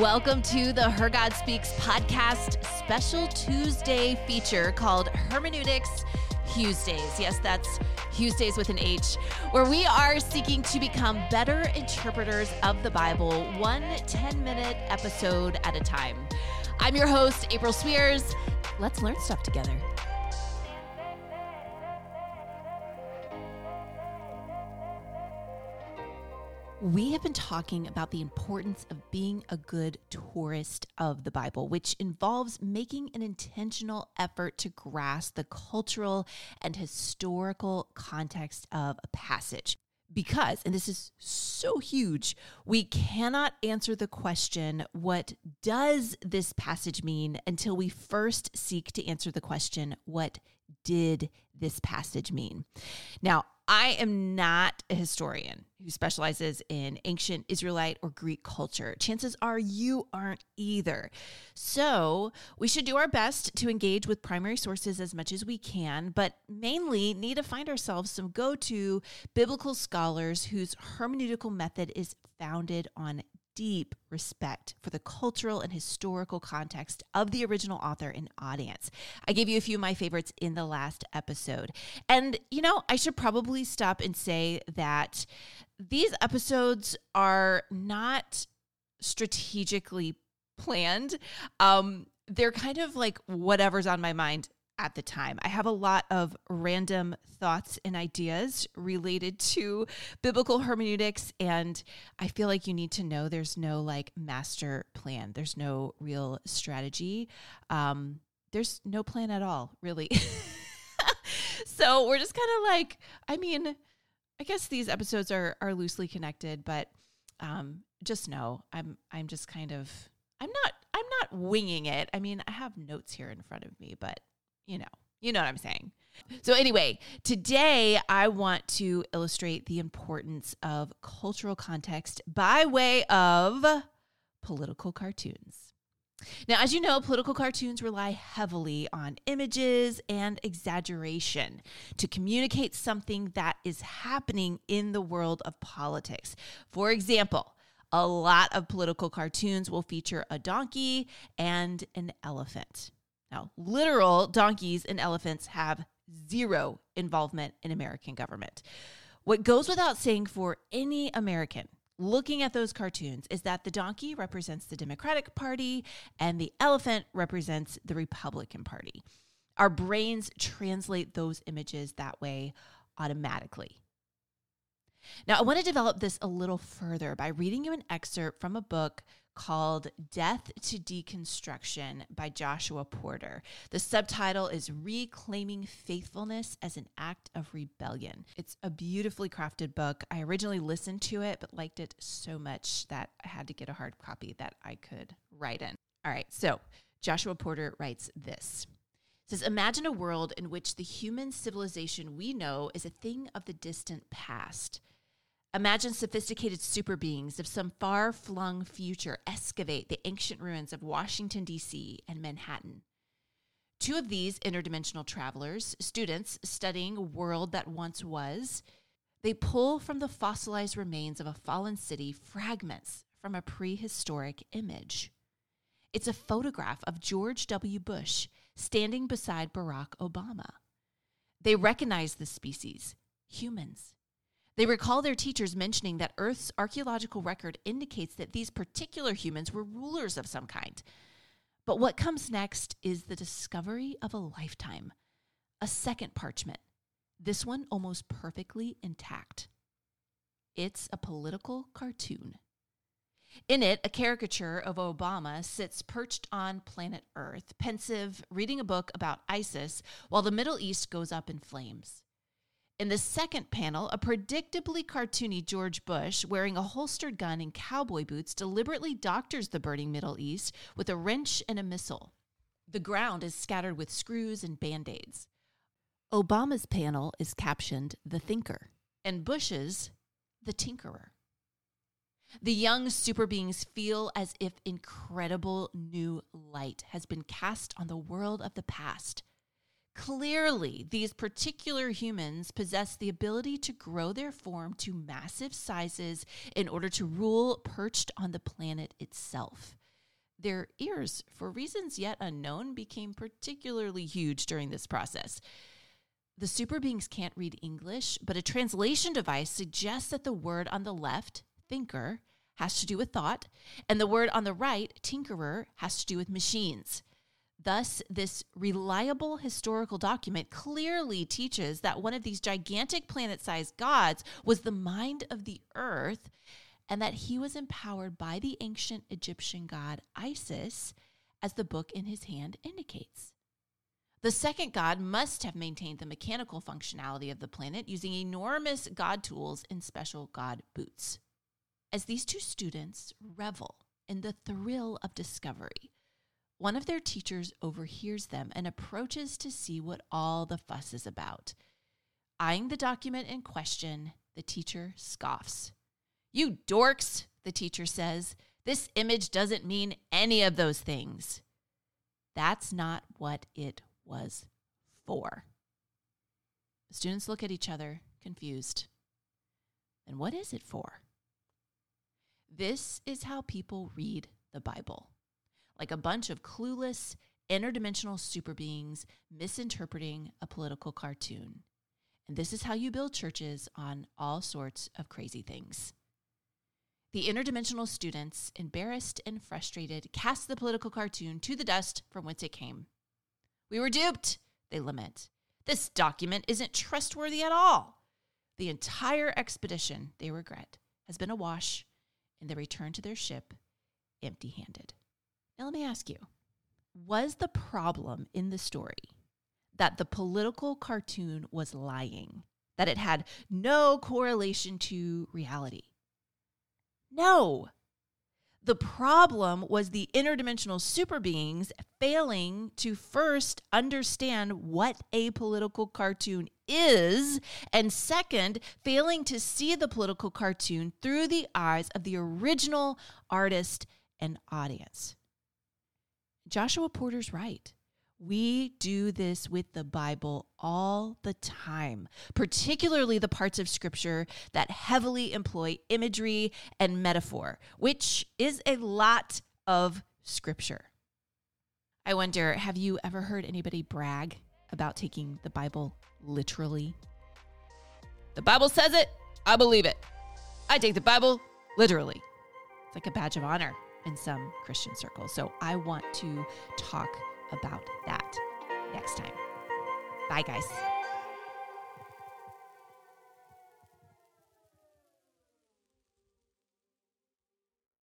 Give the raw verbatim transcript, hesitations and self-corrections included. Welcome to the Her God Speaks podcast special Tuesday feature called Hermeneutics Tuesdays. Yes, that's Tuesdays with an H, where we are seeking to become better interpreters of the Bible, one ten-minute episode at a time. I'm your host, April Spears. Let's learn stuff together. We have been talking about the importance of being a good tourist of the Bible, which involves making an intentional effort to grasp the cultural and historical context of a passage. Because, and this is so huge, we cannot answer the question, what does this passage mean, until we first seek to answer the question, what did this passage mean? Now, I am not a historian who specializes in ancient Israelite or Greek culture. Chances are you aren't either. So we should do our best to engage with primary sources as much as we can, but mainly need to find ourselves some go-to biblical scholars whose hermeneutical method is founded on deep respect for the cultural and historical context of the original author and audience. I gave you a few of my favorites in the last episode. And, you know, I should probably stop and say that these episodes are not strategically planned. Um, they're kind of like whatever's on my mind at the time. I have a lot of random thoughts and ideas related to biblical hermeneutics, and I feel like you need to know there's no like master plan. There's no real strategy. Um, there's no plan at all, really. So we're just kind of like, I mean, I guess these episodes are are loosely connected, but um, just know I'm I'm just kind of I'm not I'm not winging it. I mean, I have notes here in front of me, but You know, you know what I'm saying. So anyway, today I want to illustrate the importance of cultural context by way of political cartoons. Now, as you know, political cartoons rely heavily on images and exaggeration to communicate something that is happening in the world of politics. For example, a lot of political cartoons will feature a donkey and an elephant. Now, literal donkeys and elephants have zero involvement in American government. What goes without saying for any American looking at those cartoons is that the donkey represents the Democratic Party and the elephant represents the Republican Party. Our brains translate those images that way automatically. Now, I want to develop this a little further by reading you an excerpt from a book called Death to Deconstruction by Joshua Porter. The subtitle is Reclaiming Faithfulness as an Act of Rebellion. It's a beautifully crafted book. I originally listened to it, but liked it so much that I had to get a hard copy that I could write in. All right, so Joshua Porter writes this. It says, imagine a world in which the human civilization we know is a thing of the distant past. Imagine sophisticated super beings of some far-flung future excavate the ancient ruins of Washington, D C and Manhattan. Two of these interdimensional travelers, students studying a world that once was, they pull from the fossilized remains of a fallen city fragments from a prehistoric image. It's a photograph of George W. Bush standing beside Barack Obama. They recognize the species, humans. They recall their teachers mentioning that Earth's archaeological record indicates that these particular humans were rulers of some kind. But what comes next is the discovery of a lifetime, a second parchment, this one almost perfectly intact. It's a political cartoon. In it, a caricature of Obama sits perched on planet Earth, pensive, reading a book about ISIS, while the Middle East goes up in flames. In the second panel, a predictably cartoony George Bush, wearing a holstered gun and cowboy boots, deliberately doctors the burning Middle East with a wrench and a missile. The ground is scattered with screws and Band-Aids. Obama's panel is captioned The Thinker, and Bush's The Tinkerer. The young super beings feel as if incredible new light has been cast on the world of the past. Clearly, these particular humans possess the ability to grow their form to massive sizes in order to rule perched on the planet itself. Their ears, for reasons yet unknown, became particularly huge during this process. The superbeings can't read English, but a translation device suggests that the word on the left, thinker, has to do with thought, and the word on the right, tinkerer, has to do with machines. Thus, this reliable historical document clearly teaches that one of these gigantic planet-sized gods was the mind of the earth, and that he was empowered by the ancient Egyptian god Isis, as the book in his hand indicates. The second god must have maintained the mechanical functionality of the planet using enormous god tools and special god boots. As these two students revel in the thrill of discovery, one of their teachers overhears them and approaches to see what all the fuss is about. Eyeing the document in question, the teacher scoffs. "You dorks," the teacher says, "this image doesn't mean any of those things." That's not what it was for. The students look at each other, confused. And what is it for? This is how people read the Bible, like a bunch of clueless, interdimensional superbeings misinterpreting a political cartoon. And this is how you build churches on all sorts of crazy things. The interdimensional students, embarrassed and frustrated, cast the political cartoon to the dust from whence it came. "We were duped," they lament. "This document isn't trustworthy at all." The entire expedition, they regret, has been awash, and they return to their ship empty-handed. Now let me ask you, was the problem in the story that the political cartoon was lying, that it had no correlation to reality? No. The problem was the interdimensional superbeings failing to first understand what a political cartoon is, and second, failing to see the political cartoon through the eyes of the original artist and audience. Joshua Porter's right. We do this with the Bible all the time, particularly the parts of Scripture that heavily employ imagery and metaphor, which is a lot of Scripture. I wonder, have you ever heard anybody brag about taking the Bible literally? The Bible says it, I believe it. I take the Bible literally. It's like a badge of honor in some Christian circles. So I want to talk about that next time. Bye, guys.